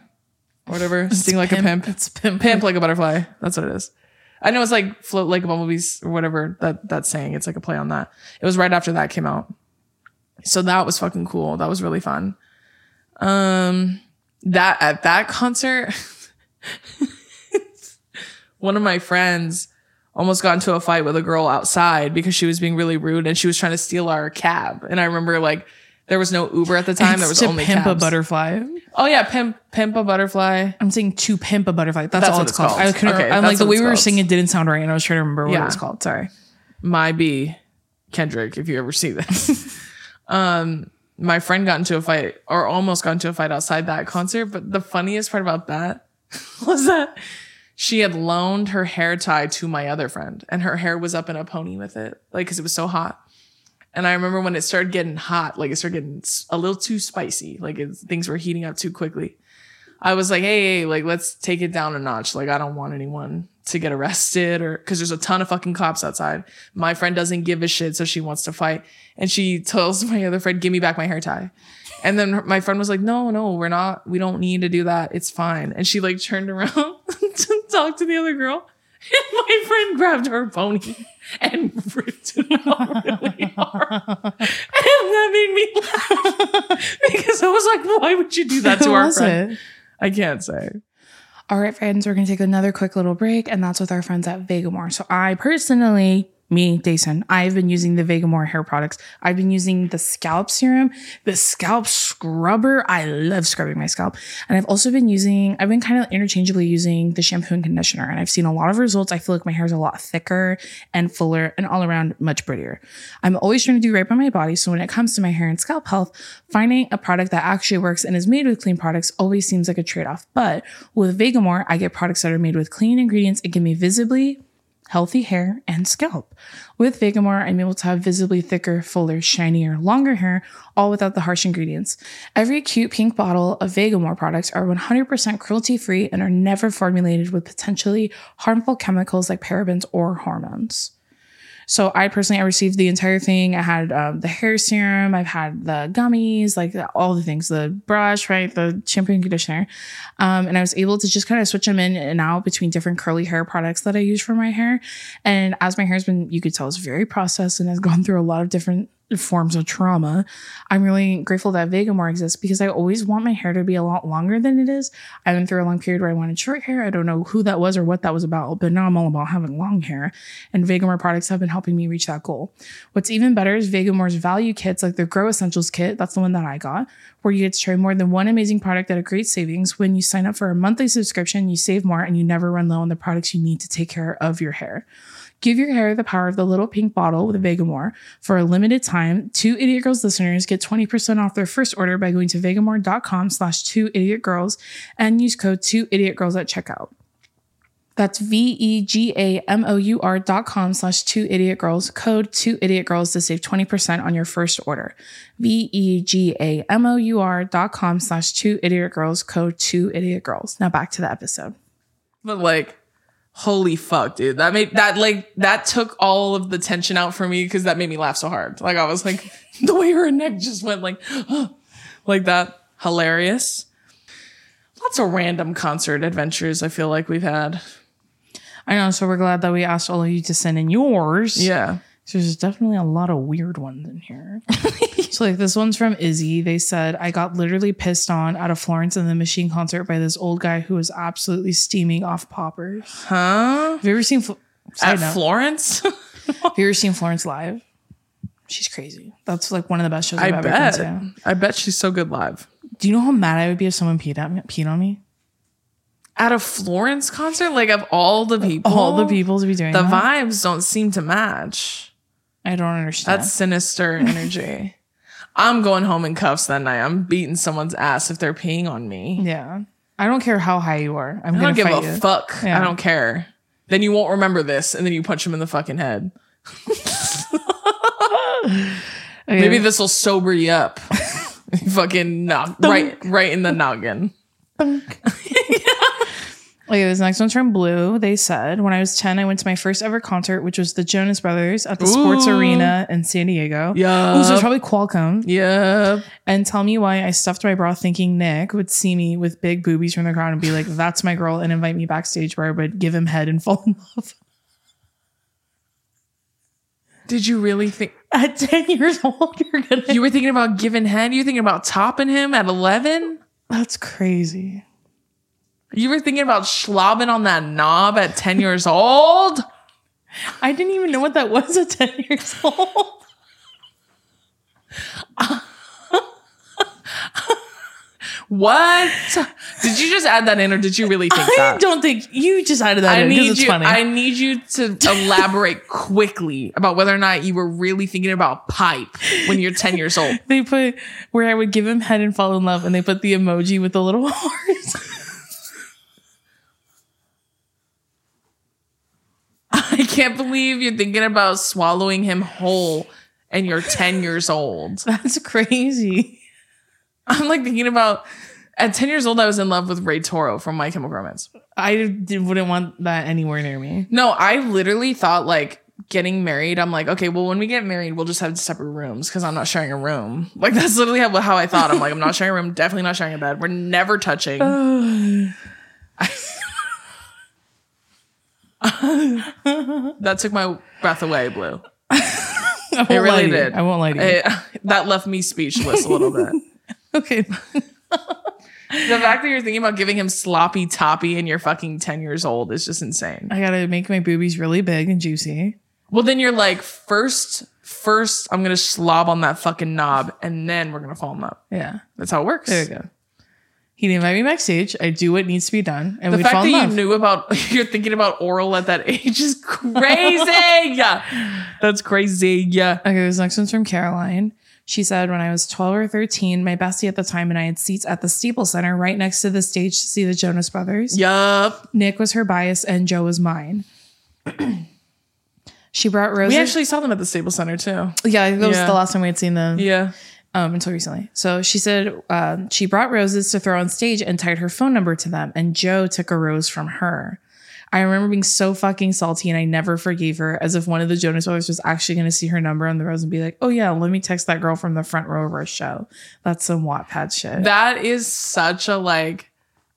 whatever, sting like a pimp. It's pimp like a butterfly. That's what it is. I know it's like float like a bumblebee or whatever that saying. It's like a play on that. It was right after that came out, so that was fucking cool. That was really fun. That at that concert, one of my friends almost got into a fight with a girl outside because she was being really rude and she was trying to steal our cab. And I remember like. There was no Uber at the time. There was only cabs. To Pimp a Butterfly. Oh, yeah. Pimp a Butterfly. I'm saying To Pimp a Butterfly. That's all it's called. I couldn't. Okay, I'm like, the way we were singing it didn't sound right, and I was trying to remember what it was called. Sorry. My B, Kendrick, if you ever see this. My friend got into a fight, or almost got into a fight outside that concert, but the funniest part about that was that she had loaned her hair tie to my other friend, and her hair was up in a pony with it, like, because it was so hot. And I remember when it started getting hot, like it started getting a little too spicy, like things were heating up too quickly. I was like, hey, like, let's take it down a notch. Like, I don't want anyone to get arrested or because there's a ton of fucking cops outside. My friend doesn't give a shit, so she wants to fight. And she tells my other friend, give me back my hair tie. And then my friend was like, no, we don't need to do that. It's fine. And she like turned around to talk to the other girl. And my friend grabbed her pony and ripped it out really hard. And that made me laugh because I was like, why would you do that to our friend? I can't say. All right, friends, we're going to take another quick little break, and that's with our friends at Vegamour. So I personally... Me, Dayson, I've been using the Vegamour hair products. I've been using the scalp serum, the scalp scrubber. I love scrubbing my scalp. And I've been kind of interchangeably using the shampoo and conditioner. And I've seen a lot of results. I feel like my hair is a lot thicker and fuller and all around much prettier. I'm always trying to do right by my body. So when it comes to my hair and scalp health, finding a product that actually works and is made with clean products always seems like a trade-off. But with Vegamour, I get products that are made with clean ingredients and give me visibly healthy hair and scalp. With Vegamour, I'm able to have visibly thicker, fuller, shinier, longer hair, all without the harsh ingredients. Every cute pink bottle of Vegamour products are 100% cruelty-free and are never formulated with potentially harmful chemicals like parabens or hormones. So I received the entire thing. I had the hair serum. I've had the gummies, like all the things, the brush, right? The shampoo and conditioner. And I was able to just kind of switch them in and out between different curly hair products that I use for my hair. And as my hair has been, you could tell it's very processed and has gone through a lot of different forms of trauma. I'm really grateful that Vegamour exists because I always want my hair to be a lot longer than it is. I went through a long period where I wanted short hair. I don't know who that was or what that was about, but now I'm all about having long hair, and Vegamour products have been helping me reach that goal. What's even better is Vegamour's value kits, like their Grow Essentials kit. That's the one that I got, where you get to try more than one amazing product at a great savings. When you sign up for a monthly subscription, you save more and you never run low on the products you need to take care of your hair. Give your hair the power of the little pink bottle with Vegamour. For a limited time, 2 Idiot Girls listeners get 20% off their first order by going to vegamour.com/2idiotgirls and use code 2idiotgirls at checkout. That's vegamour.com/2idiotgirls, code 2idiotgirls to save 20% on your first order. vegamour.com/2idiotgirls, code 2idiotgirls. Now back to the episode. But like... Holy fuck, dude. That took all of the tension out for me because that made me laugh so hard. Like I was like, the way her neck just went like, oh, like that. Hilarious. Lots of random concert adventures I feel like we've had. I know. So we're glad that we asked all of you to send in yours. Yeah. So there's definitely a lot of weird ones in here. So like this one's from Izzy. They said, I got literally pissed on at a Florence and the Machine concert by this old guy who was absolutely steaming off poppers. Huh? Have you ever seen Florence? Have you ever seen Florence live? She's crazy. That's like one of the best shows I've ever been to. I bet she's so good live. Do you know how mad I would be if someone peed on me? At a Florence concert? Like of all the people? All the people to be doing that? The vibes don't seem to match. I don't understand. That's sinister energy. I'm going home in cuffs that night. I'm beating someone's ass if they're peeing on me. Yeah. I don't care how high you are. I'm going to fight you. I don't give a fuck. Yeah. I don't care. Then you won't remember this. And then you punch him in the fucking head. Okay. Maybe this will sober you up. You fucking knock right in the noggin. Okay, this next one's from Blue. They said, when I was 10, I went to my first ever concert, which was the Jonas Brothers at the Sports Arena in San Diego. Yeah. Oh, so it's probably Qualcomm. Yeah. And tell me why I stuffed my bra thinking Nick would see me with big boobies from the crowd and be like, that's my girl, and invite me backstage where I would give him head and fall in love. Did you really think... At 10 years old, you were thinking about giving head? You were thinking about topping him at 11? That's crazy. You were thinking about slobbing on that knob at 10 years old? I didn't even know what that was at 10 years old. What? Did you just add that in, or did you really think that? I don't think you just added that in because it's funny. I need you to elaborate quickly about whether or not you were really thinking about pipe when you're 10 years old. They put where I would give him head and fall in love, and they put the emoji with the little hearts. I can't believe you're thinking about swallowing him whole and you're 10 years old. That's crazy. I'm like thinking about, at 10 years old, I was in love with Ray Toro from My Chemical Romance. I wouldn't want that anywhere near me. No, I literally thought like getting married. I'm like, okay, well, when we get married, we'll just have separate rooms because I'm not sharing a room. Like that's literally how I thought. I'm like, I'm not sharing a room. Definitely not sharing a bed. We're never touching. That took my breath away, Blue. It really did. I won't lie to you. That left me speechless a little bit. Okay. The fact that you're thinking about giving him sloppy toppy and you're fucking 10 years old is just insane. I gotta make my boobies really big and juicy. Well, then you're like, first, I'm gonna slob on that fucking knob and then we're gonna fall in love. Yeah. That's how it works. There we go. He'd invite me backstage. I do what needs to be done. And the fact that you knew about, you're thinking about oral at that age is crazy. That's crazy. Yeah. Okay, this next one's from Caroline. She said, when I was 12 or 13, my bestie at the time and I had seats at the Staples Center right next to the stage to see the Jonas Brothers. Yup. Nick was her bias and Joe was mine. She brought Rosie. We actually saw them at the Staples Center too. Yeah, I think that was the last time we had seen them. Yeah. Until recently. So she said she brought roses to throw on stage and tied her phone number to them. And Joe took a rose from her. I remember being so fucking salty and I never forgave her, as if one of the Jonas Brothers was actually going to see her number on the rose and be like, oh yeah, let me text that girl from the front row of our show. That's some Wattpad shit. That is such a like,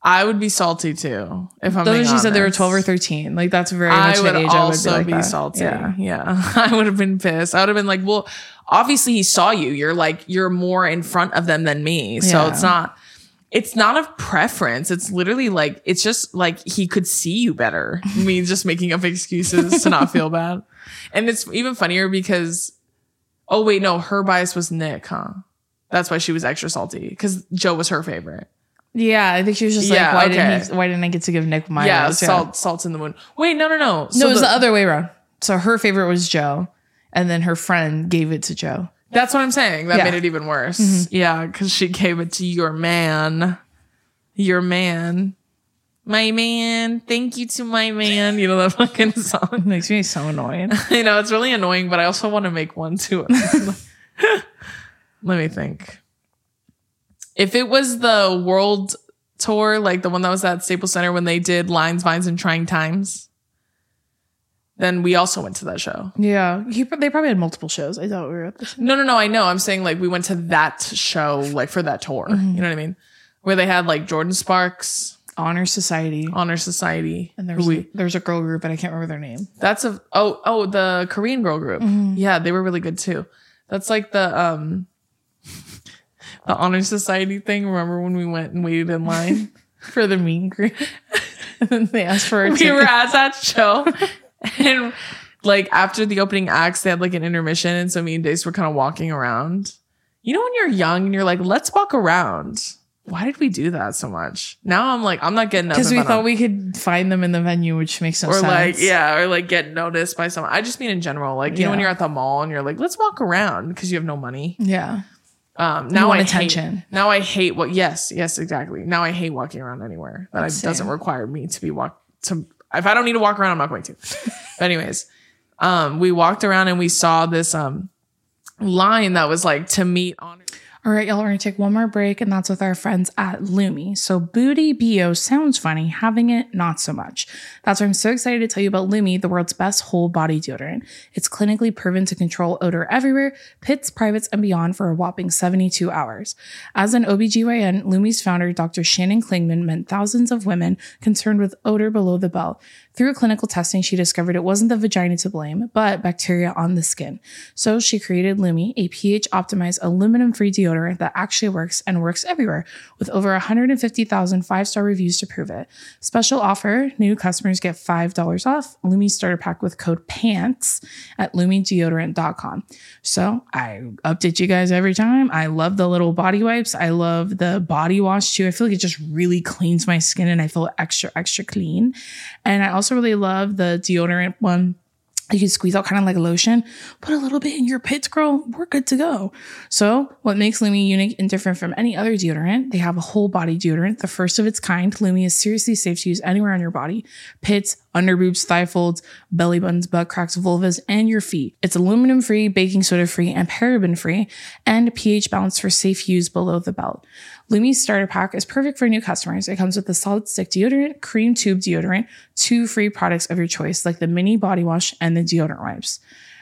I would be salty too. If I'm being honest. She said they were 12 or 13. Like that's very much the age I would be, like salty. Yeah. I would have been pissed. I would have been like, well, obviously he saw you. You're like, you're more in front of them than me. So it's not a preference. It's literally like, it's just like he could see you better. I mean, just making up excuses to not feel bad. And it's even funnier because, oh wait, no, her bias was Nick, huh? That's why she was extra salty because Joe was her favorite. Yeah, I think she was just like, why didn't I get to give Nick my rose? Salt in the wound. Wait, no. So no, it was the other way around. So her favorite was Joe, and then her friend gave it to Joe. That's what I'm saying. That made it even worse. Mm-hmm. Yeah, because she gave it to your man. Your man. My man. Thank you to my man. You know that fucking song? It makes me so annoyed. I know, it's really annoying, but I also want to make one too. Let me think. If it was the world tour, like the one that was at Staples Center when they did Lines, Vines, and Trying Times, then we also went to that show. Yeah. They probably had multiple shows. I thought we were at the same. No. I know. I'm saying like we went to that show like for that tour. Mm-hmm. You know what I mean? Where they had like Jordan Sparks. Honor Society. And there's a girl group, and I can't remember their name. That's the Korean girl group. Mm-hmm. Yeah. They were really good too. That's like the Honor Society thing. Remember when we went and waited in line for the meet and greet? And then they asked for our tickets. We were at that show. And like after the opening acts, they had like an intermission. And so me and Dace were kind of walking around. You know, when you're young and you're like, let's walk around. Why did we do that so much? Now I'm like, I'm not getting up. Because we thought we could find them in the venue, which makes no sense. Or like get noticed by someone. I just mean in general, like, you know, when you're at the mall and you're like, let's walk around because you have no money. Yeah. Now I attention. Now I hate what. Yes, exactly. Now I hate walking around anywhere that doesn't require me to be if I don't need to walk around, I'm not going to. But anyways, we walked around and we saw this line that was like to meet Honor. All right, y'all, we're going to take one more break, and that's with our friends at Lumi. So booty BO sounds funny, having it not so much. That's why I'm so excited to tell you about Lumi, the world's best whole body deodorant. It's clinically proven to control odor everywhere, pits, privates, and beyond for a whopping 72 hours. As an OBGYN, Lumi's founder, Dr. Shannon Klingman, met thousands of women concerned with odor below the belt. Through clinical testing, she discovered it wasn't the vagina to blame, but bacteria on the skin. So she created Lumi, a pH-optimized, aluminum-free deodorant that actually works and works everywhere, with over 150,000 five-star reviews to prove it. Special offer, new customers get $5 off Lumi starter pack with code PANTS at LumiDeodorant.com. So I update you guys every time. I love the little body wipes. I love the body wash, too. I feel like it just really cleans my skin, and I feel extra, extra clean. And I also really love the deodorant one. You can squeeze out kind of like lotion, put a little bit in your pits, girl. We're good to go. So what makes Lumi unique and different from any other deodorant? They have a whole body deodorant, the first of its kind. Lumi is seriously safe to use anywhere on your body. Pits, underboobs, thigh folds, belly buttons, butt cracks, vulvas, and your feet. It's aluminum-free, baking soda-free, and paraben-free, and pH balanced for safe use below the belt. Lumi's starter pack is perfect for new customers. It comes with a solid stick deodorant, cream tube deodorant, 2 free products of your choice, like the mini body wash and the deodorant wipes,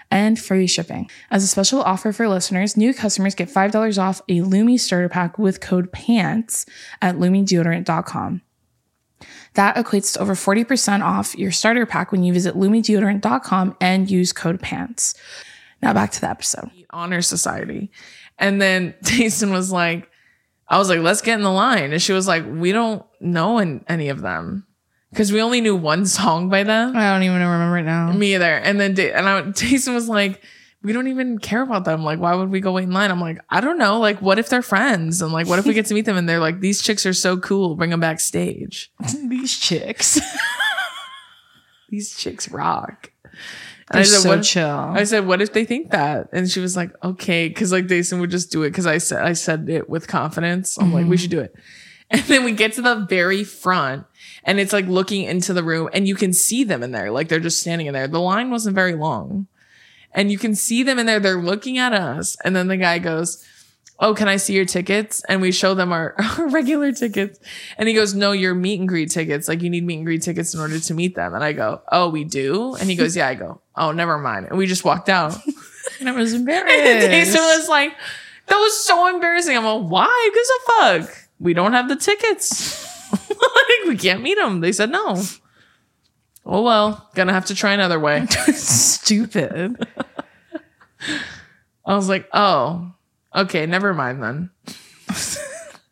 and free shipping. As a special offer for listeners, new customers get $5 off a Lumi starter pack with code PANTS at LumiDeodorant.com. That equates to over 40% off your starter pack when you visit LumiDeodorant.com and use code PANTS. Now back to the episode. Honor Society. And then Tayson was like, I was like, let's get in the line. And she was like, we don't know any of them. Because we only knew one song by them. I don't even remember it now. Me either. And then Jason was like, we don't even care about them. Like, why would we go wait in line? I'm like, I don't know. Like, what if they're friends? And like, what if we get to meet them? And they're like, these chicks are so cool. Bring them backstage. These chicks. These chicks rock. They're I said, so chill. I said, what if they think that? And she was like, okay. Cause like Jason would just do it. Cause I said it with confidence. I'm like, we should do it. And then we get to the very front and it's like looking into the room and you can see them in there. Like they're just standing in there. The line wasn't very long and you can see them in there. They're looking at us. And then the guy goes, oh, can I see your tickets? And we show them our regular tickets. And he goes, no, your meet and greet tickets. Like you need meet and greet tickets in order to meet them. And I go, oh, we do? And he goes, yeah. I go, oh, never mind. And we just walked out. And I was embarrassed. And Jason was like, that was so embarrassing. I'm like, why? Who gives a fuck? We don't have the tickets. Like, we can't meet them. They said no. Oh, well, gonna have to try another way. Stupid. I was like, oh, okay, never mind then.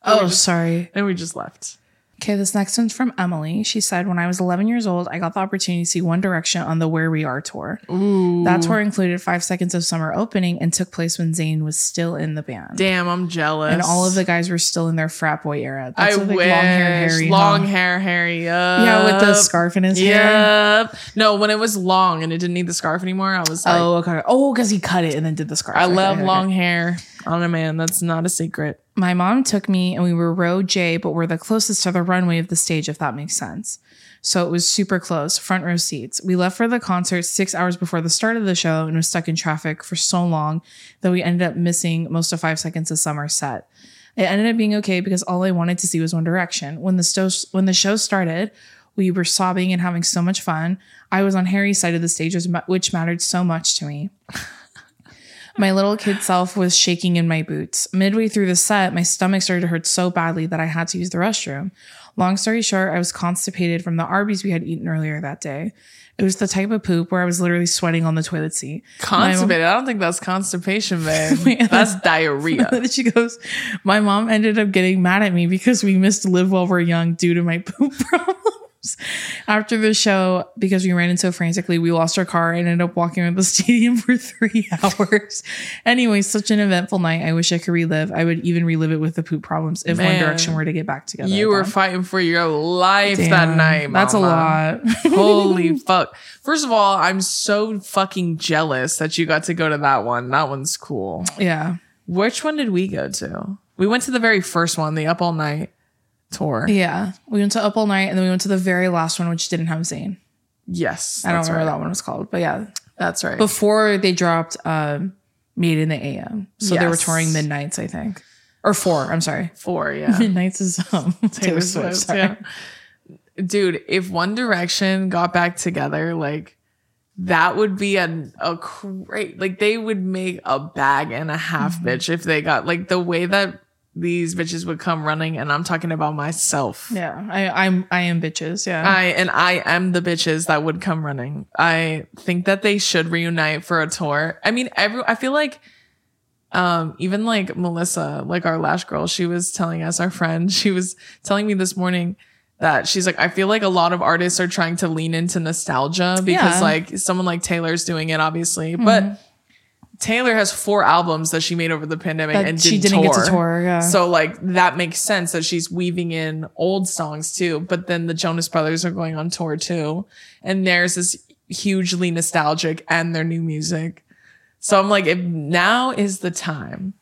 Oh, sorry. And we just left. Okay, this next one's from Emily. She said, when I was 11 years old, I got the opportunity to see One Direction on the Where We Are tour. Ooh. That tour included 5 Seconds of Summer opening and took place when Zayn was still in the band. Damn, I'm jealous. And all of the guys were still in their frat boy era. That's I wish. Like, long hair, Harry. Yup. Yeah, with the scarf in his hair. Yep. No, when it was long and it didn't need the scarf anymore, I was like. Oh, okay. Oh, because he cut it and then did the scarf. I love long hair on a man. That's not a secret. My mom took me and we were row J, but we're the closest to the runway of the stage, if that makes sense. So it was super close, front row seats. We left for the concert 6 hours before the start of the show and was stuck in traffic for so long that we ended up missing most of 5 Seconds of Summer set. It ended up being okay because all I wanted to see was One Direction. When the show started, we were sobbing and having so much fun. I was on Harry's side of the stage, which mattered so much to me. My little kid self was shaking in my boots. Midway through the set, my stomach started to hurt so badly that I had to use the restroom. Long story short, I was constipated from the Arby's we had eaten earlier that day. It was the type of poop where I was literally sweating on the toilet seat. Constipated? I don't think that's constipation, babe. That's diarrhea. She goes, my mom ended up getting mad at me because we missed Live While We're Young due to my poop problem. After the show, because we ran in so frantically, we lost our car and ended up walking around the stadium for 3 hours. Anyway, such an eventful night. I wish I could relive. I would even relive it with the poop problems if One Direction were to get back together. You were fighting for your life that night, Mama. That's a lot. Holy fuck. First of all, I'm so fucking jealous that you got to go to that one. That one's cool. Yeah. Which one did we go to? We went to the very first one, the Up All Night tour. Yeah. We went to Up All Night, and then we went to the very last one, which didn't have Zayn. Yes. I don't remember that one was called, but yeah. That's right. Before they dropped Made in the AM. So yes. They were touring Midnights, I think. Or Four, I'm sorry. Four, yeah. Midnights is Taylor Swift. Yeah. Dude, if One Direction got back together, like, that would be a great... Like, they would make a bag and a half, mm-hmm. bitch, if they got... Like, the way that these bitches would come running, and I'm talking about myself. Yeah, I am bitches, yeah. I am the bitches that would come running. I think that they should reunite for a tour. I mean, I feel like... even like Melissa, like our lash girl, she was telling us, our friend, she was telling me this morning that she's like, I feel like a lot of artists are trying to lean into nostalgia because like someone like Taylor's doing it, obviously, mm-hmm. but Taylor has 4 albums that she made over the pandemic that and she didn't get to tour. Yeah. So like that makes sense that she's weaving in old songs too, but then the Jonas Brothers are going on tour too. And theirs is hugely nostalgic and their new music. So I'm like, if now is the time.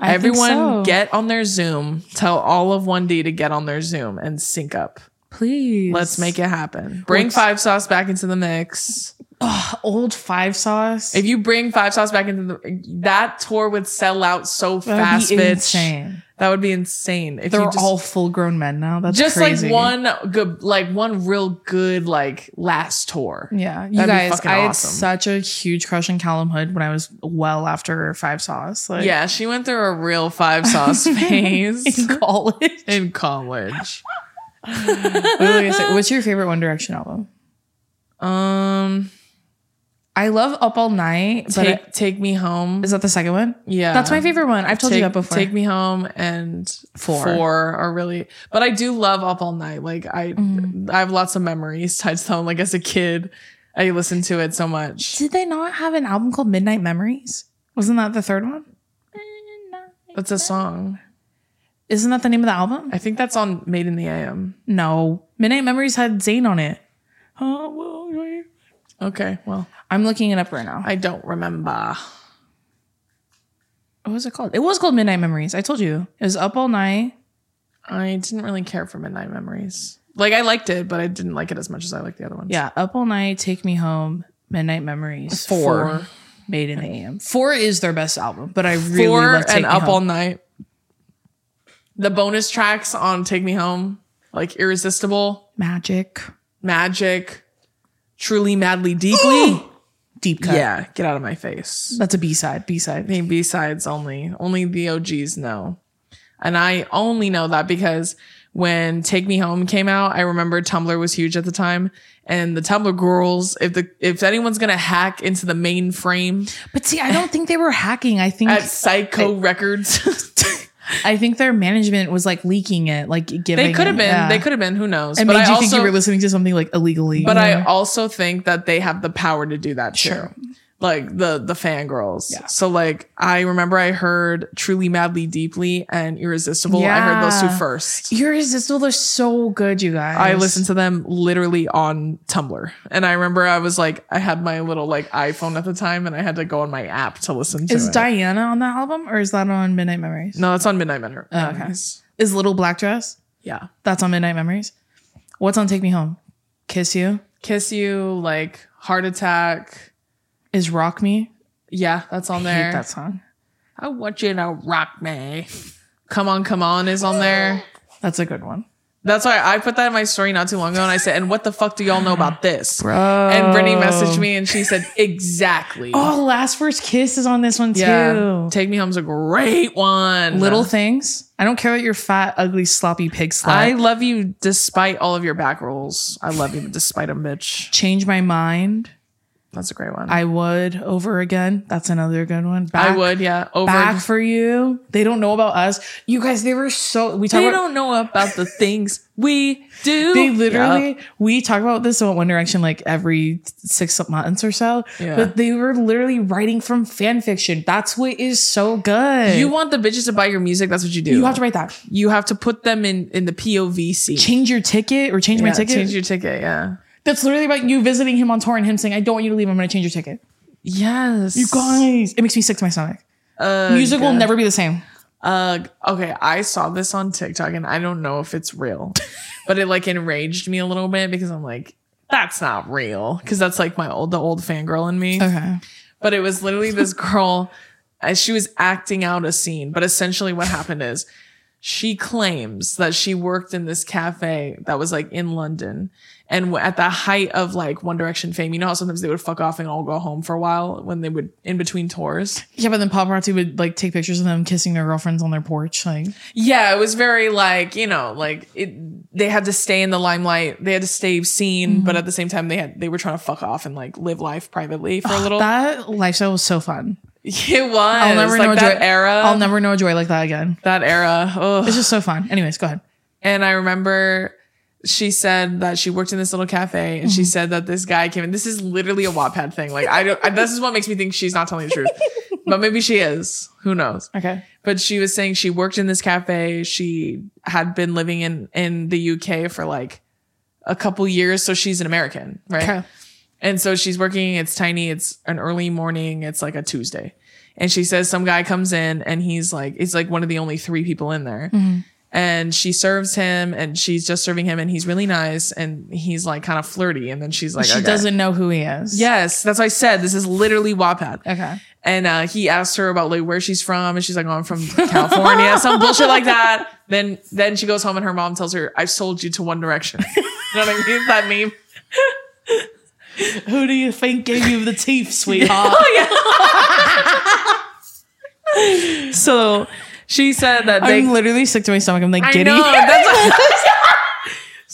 Everyone get on their Zoom. Tell all of 1D to get on their Zoom and sync up. Please. Let's make it happen. Bring 5SOS back into the mix. Ugh, old 5SOS. If you bring 5SOS back into that tour would sell out so fast, bitch. Insane. That would be insane. If they're all full grown men now. That's just crazy. Like one real good like last tour. Yeah, you guys. I had such a huge crush on Callum Hood when I was well after 5SOS. Like, yeah, she went through a real 5SOS phase in college. What's your favorite One Direction album? I love Up All Night. Take Me Home. Is that the second one? Yeah. That's my favorite one. I've told you that before. Take Me Home and Four are really... But I do love Up All Night. Like, I have lots of memories tied to them. Like, as a kid, I listened to it so much. Did they not have an album called Midnight Memories? Wasn't that the third one? That's a song. Isn't that the name of the album? I think that's on Made in the AM. No. Midnight Memories had Zayn on it. Okay, well... I'm looking it up right now. I don't remember. What was it called? It was called Midnight Memories. I told you. It was Up All Night. I didn't really care for Midnight Memories. Like, I liked it, but I didn't like it as much as I liked the other ones. Yeah, Up All Night, Take Me Home, Midnight Memories. Four. Made in the AM. 4 is their best album, but I really love Take Me Home. 4 and Up All Night. The bonus tracks on Take Me Home, like Irresistible. Magic. Truly Madly Deeply. Ooh! Deep cut. Yeah, get out of my face. That's a B-side. I mean, B-sides only. Only the OGs know. And I only know that because when Take Me Home came out, I remember Tumblr was huge at the time. And the Tumblr girls, if anyone's going to hack into the mainframe. But see, I don't think they were hacking. I think at Psycho Records. I think their management was like leaking it, like giving. They could have been. Yeah. They could have been. Who knows? And made you think you were listening to something like illegally. But I also think that they have the power to do that. Sure. Too. Like the fangirls. Yeah. So like I remember I heard Truly Madly Deeply and Irresistible. Yeah. I heard those two first. Irresistible, they're so good, you guys. I listened to them literally on Tumblr. And I remember I was like, I had my little like iPhone at the time and I had to go on my app to listen to it. Is Diana on that album or is that on Midnight Memories? No, that's on Midnight Memories. Oh, okay. Is Little Black Dress? Yeah. That's on Midnight Memories. What's on Take Me Home? Kiss You, like Heart Attack. Is Rock Me? Yeah, that's on there. I hate that song. I want you to rock me. Come on is on there. That's a good one. That's why I put that in my story not too long ago, and I said, "And what the fuck do y'all know about this?" Bro. And Brittany messaged me, and she said, "Exactly." Oh, Last First Kiss is on this one too. Yeah. Take Me Home's a great one. Little Things. I don't care that you're fat, ugly, sloppy pig slut. I love you despite all of your back rolls. I love you despite them, bitch. Change My Mind. That's a great one. I Would, Over Again. That's another good one. I Would, yeah. Over Back For You. They Don't Know About Us. You guys, they were so... They don't know about the things we do. They literally... Yeah. We talk about this on One Direction like every 6 months or so. Yeah. But they were literally writing from fan fiction. That's what is so good. You want the bitches to buy your music. That's what you do. You have to write that. You have to put them in the POV scene. Change your ticket, yeah. That's literally about you visiting him on tour and him saying, "I don't want you to leave. I'm going to change your ticket." Yes. You guys. It makes me sick to my stomach. Music will never be the same. Okay, I saw this on TikTok and I don't know if it's real, but it like enraged me a little bit because I'm like, that's not real. Because that's like the old fangirl in me. Okay. But it was literally this girl, she was acting out a scene. But essentially what happened is she claims that she worked in this cafe that was like in London. And at the height of like One Direction fame, you know how sometimes they would fuck off and all go home for a while when they would in between tours. Yeah, but then paparazzi would like take pictures of them kissing their girlfriends on their porch. Like, yeah, it was very like, you know, like they had to stay in the limelight. They had to stay seen, mm-hmm. but at the same time they were trying to fuck off and like live life privately for a little. That lifestyle was so fun. It was. I'll never like know that joy. Era. I'll never know joy like that again. That era. Ugh. It's just so fun. Anyways, go ahead. And I remember. She said that she worked in this little cafe and mm-hmm. she said that this guy came in. This is literally a Wattpad thing. Like, this is what makes me think she's not telling the truth, but maybe she is. Who knows? Okay. But she was saying she worked in this cafe. She had been living in the UK for like a couple years. So she's an American, right? Okay. And so she's working. It's tiny. It's an early morning. It's like a Tuesday. And she says some guy comes in and he's like one of the only three people in there. Mm-hmm. And she serves him and she's just serving him and he's really nice and he's like kind of flirty. And then she's like, she doesn't know who he is. Yes. That's why I said this is literally Wattpad. Okay. And he asked her about like where she's from and she's like, oh, I'm from California, some bullshit like that. Then she goes home and her mom tells her, I've sold you to One Direction. You know what I mean? That meme. Who do you think gave you the teeth, sweetheart? Oh, yeah. So... She said that I'm literally sick to my stomach. I'm like, giddy. I know, that's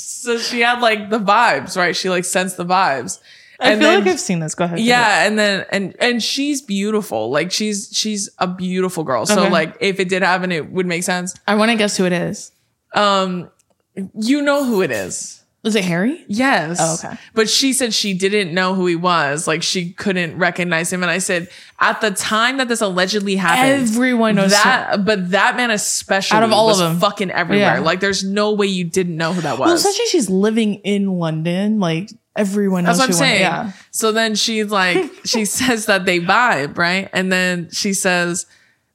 so she had like the vibes, right? She like sensed the vibes. I feel like I've seen this. Go ahead. Yeah. And she's beautiful. Like she's a beautiful girl. So okay. Like if it did happen, it would make sense. I want to guess who it is. You know who it is. Is it Harry? Yes. Oh, okay. But she said she didn't know who he was. Like she couldn't recognize him. And I said, at the time that this allegedly happened, everyone knows that. Him. But that man especially, out of all was of them, fucking everywhere. Yeah. Like there's no way you didn't know who that was. Well, especially she's living in London. Like everyone knows. That's what I'm saying. Yeah. So then she's like, she says that they vibe, right? And then she says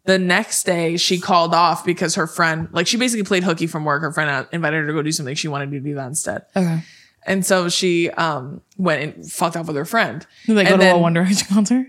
the next day she called off because her friend, like she basically played hooky from work. Her friend invited her to go do something. She wanted to do that instead. Okay. And so she went and fucked off with her friend. Did they go to a One Direction concert?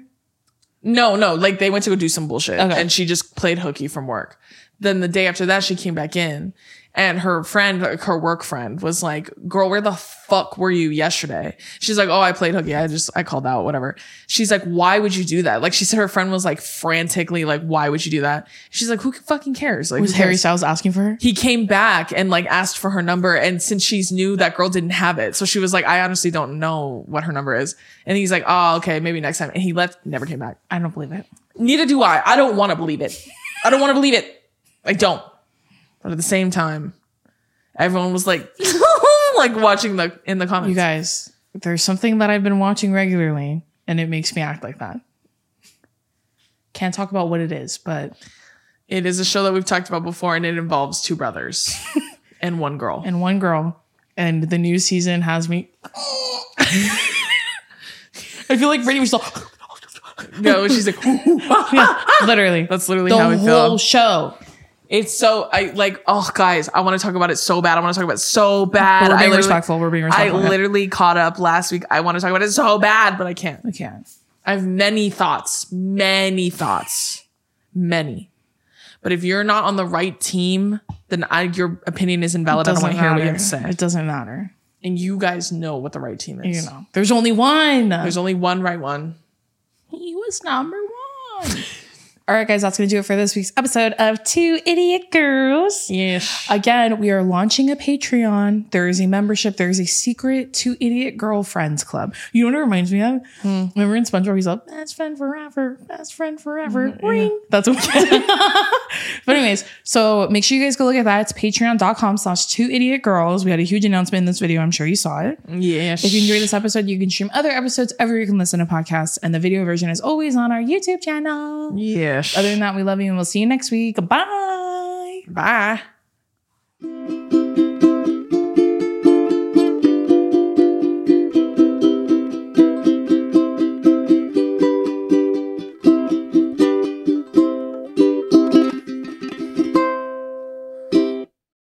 No. Like they went to go do some bullshit. Okay. And she just played hooky from work. Then the day after that, she came back in and her friend, like her work friend, was like, girl, where the fuck were you yesterday? She's like, oh, I played hooky. I called out, whatever. She's like, why would you do that? Like she said her friend was like frantically like, why would you do that? She's like, who fucking cares? Like, was Harry Styles asking for her? He came back and like asked for her number. And since she's new, that girl didn't have it. So she was like, I honestly don't know what her number is. And he's like, oh, okay, maybe next time. And he left, never came back. I don't believe it. Neither do I. I don't want to believe it. I don't want to believe it. I don't. But at the same time, everyone was like, like watching in the comments. You guys, there's something that I've been watching regularly and it makes me act like that. Can't talk about what it is, but it is a show that we've talked about before and it involves two brothers and one girl. And one girl. And the new season has me. I feel like Brittany was like, no, she's like, yeah, literally. That's literally how I feel. The whole show. It's so, guys, I want to talk about it so bad. We're being respectful. I literally caught up last week. I want to talk about it so bad, but I can't. I can't. I have many thoughts. But if you're not on the right team, then your opinion is invalid. I don't want to hear what you have to say. It doesn't matter. And you guys know what the right team is. You know. There's only one. There's only one right one. He was number one. All right, guys, that's going to do it for this week's episode of Two Idiot Girls. Yes. Again, we are launching a Patreon. There is a membership. There is a secret Two Idiot Girlfriends Club. You know what it reminds me of? Remember in SpongeBob, he's like, best friend forever, ring. Yeah. That's what we did. But anyways, so make sure you guys go look at that. It's patreon.com/2idiotgirls. We had a huge announcement in this video. I'm sure you saw it. Yes. If you enjoyed this episode, you can stream other episodes everywhere you can listen to podcasts. And the video version is always on our YouTube channel. Yeah. Other than that, we love you and we'll see you next week. Bye. Bye.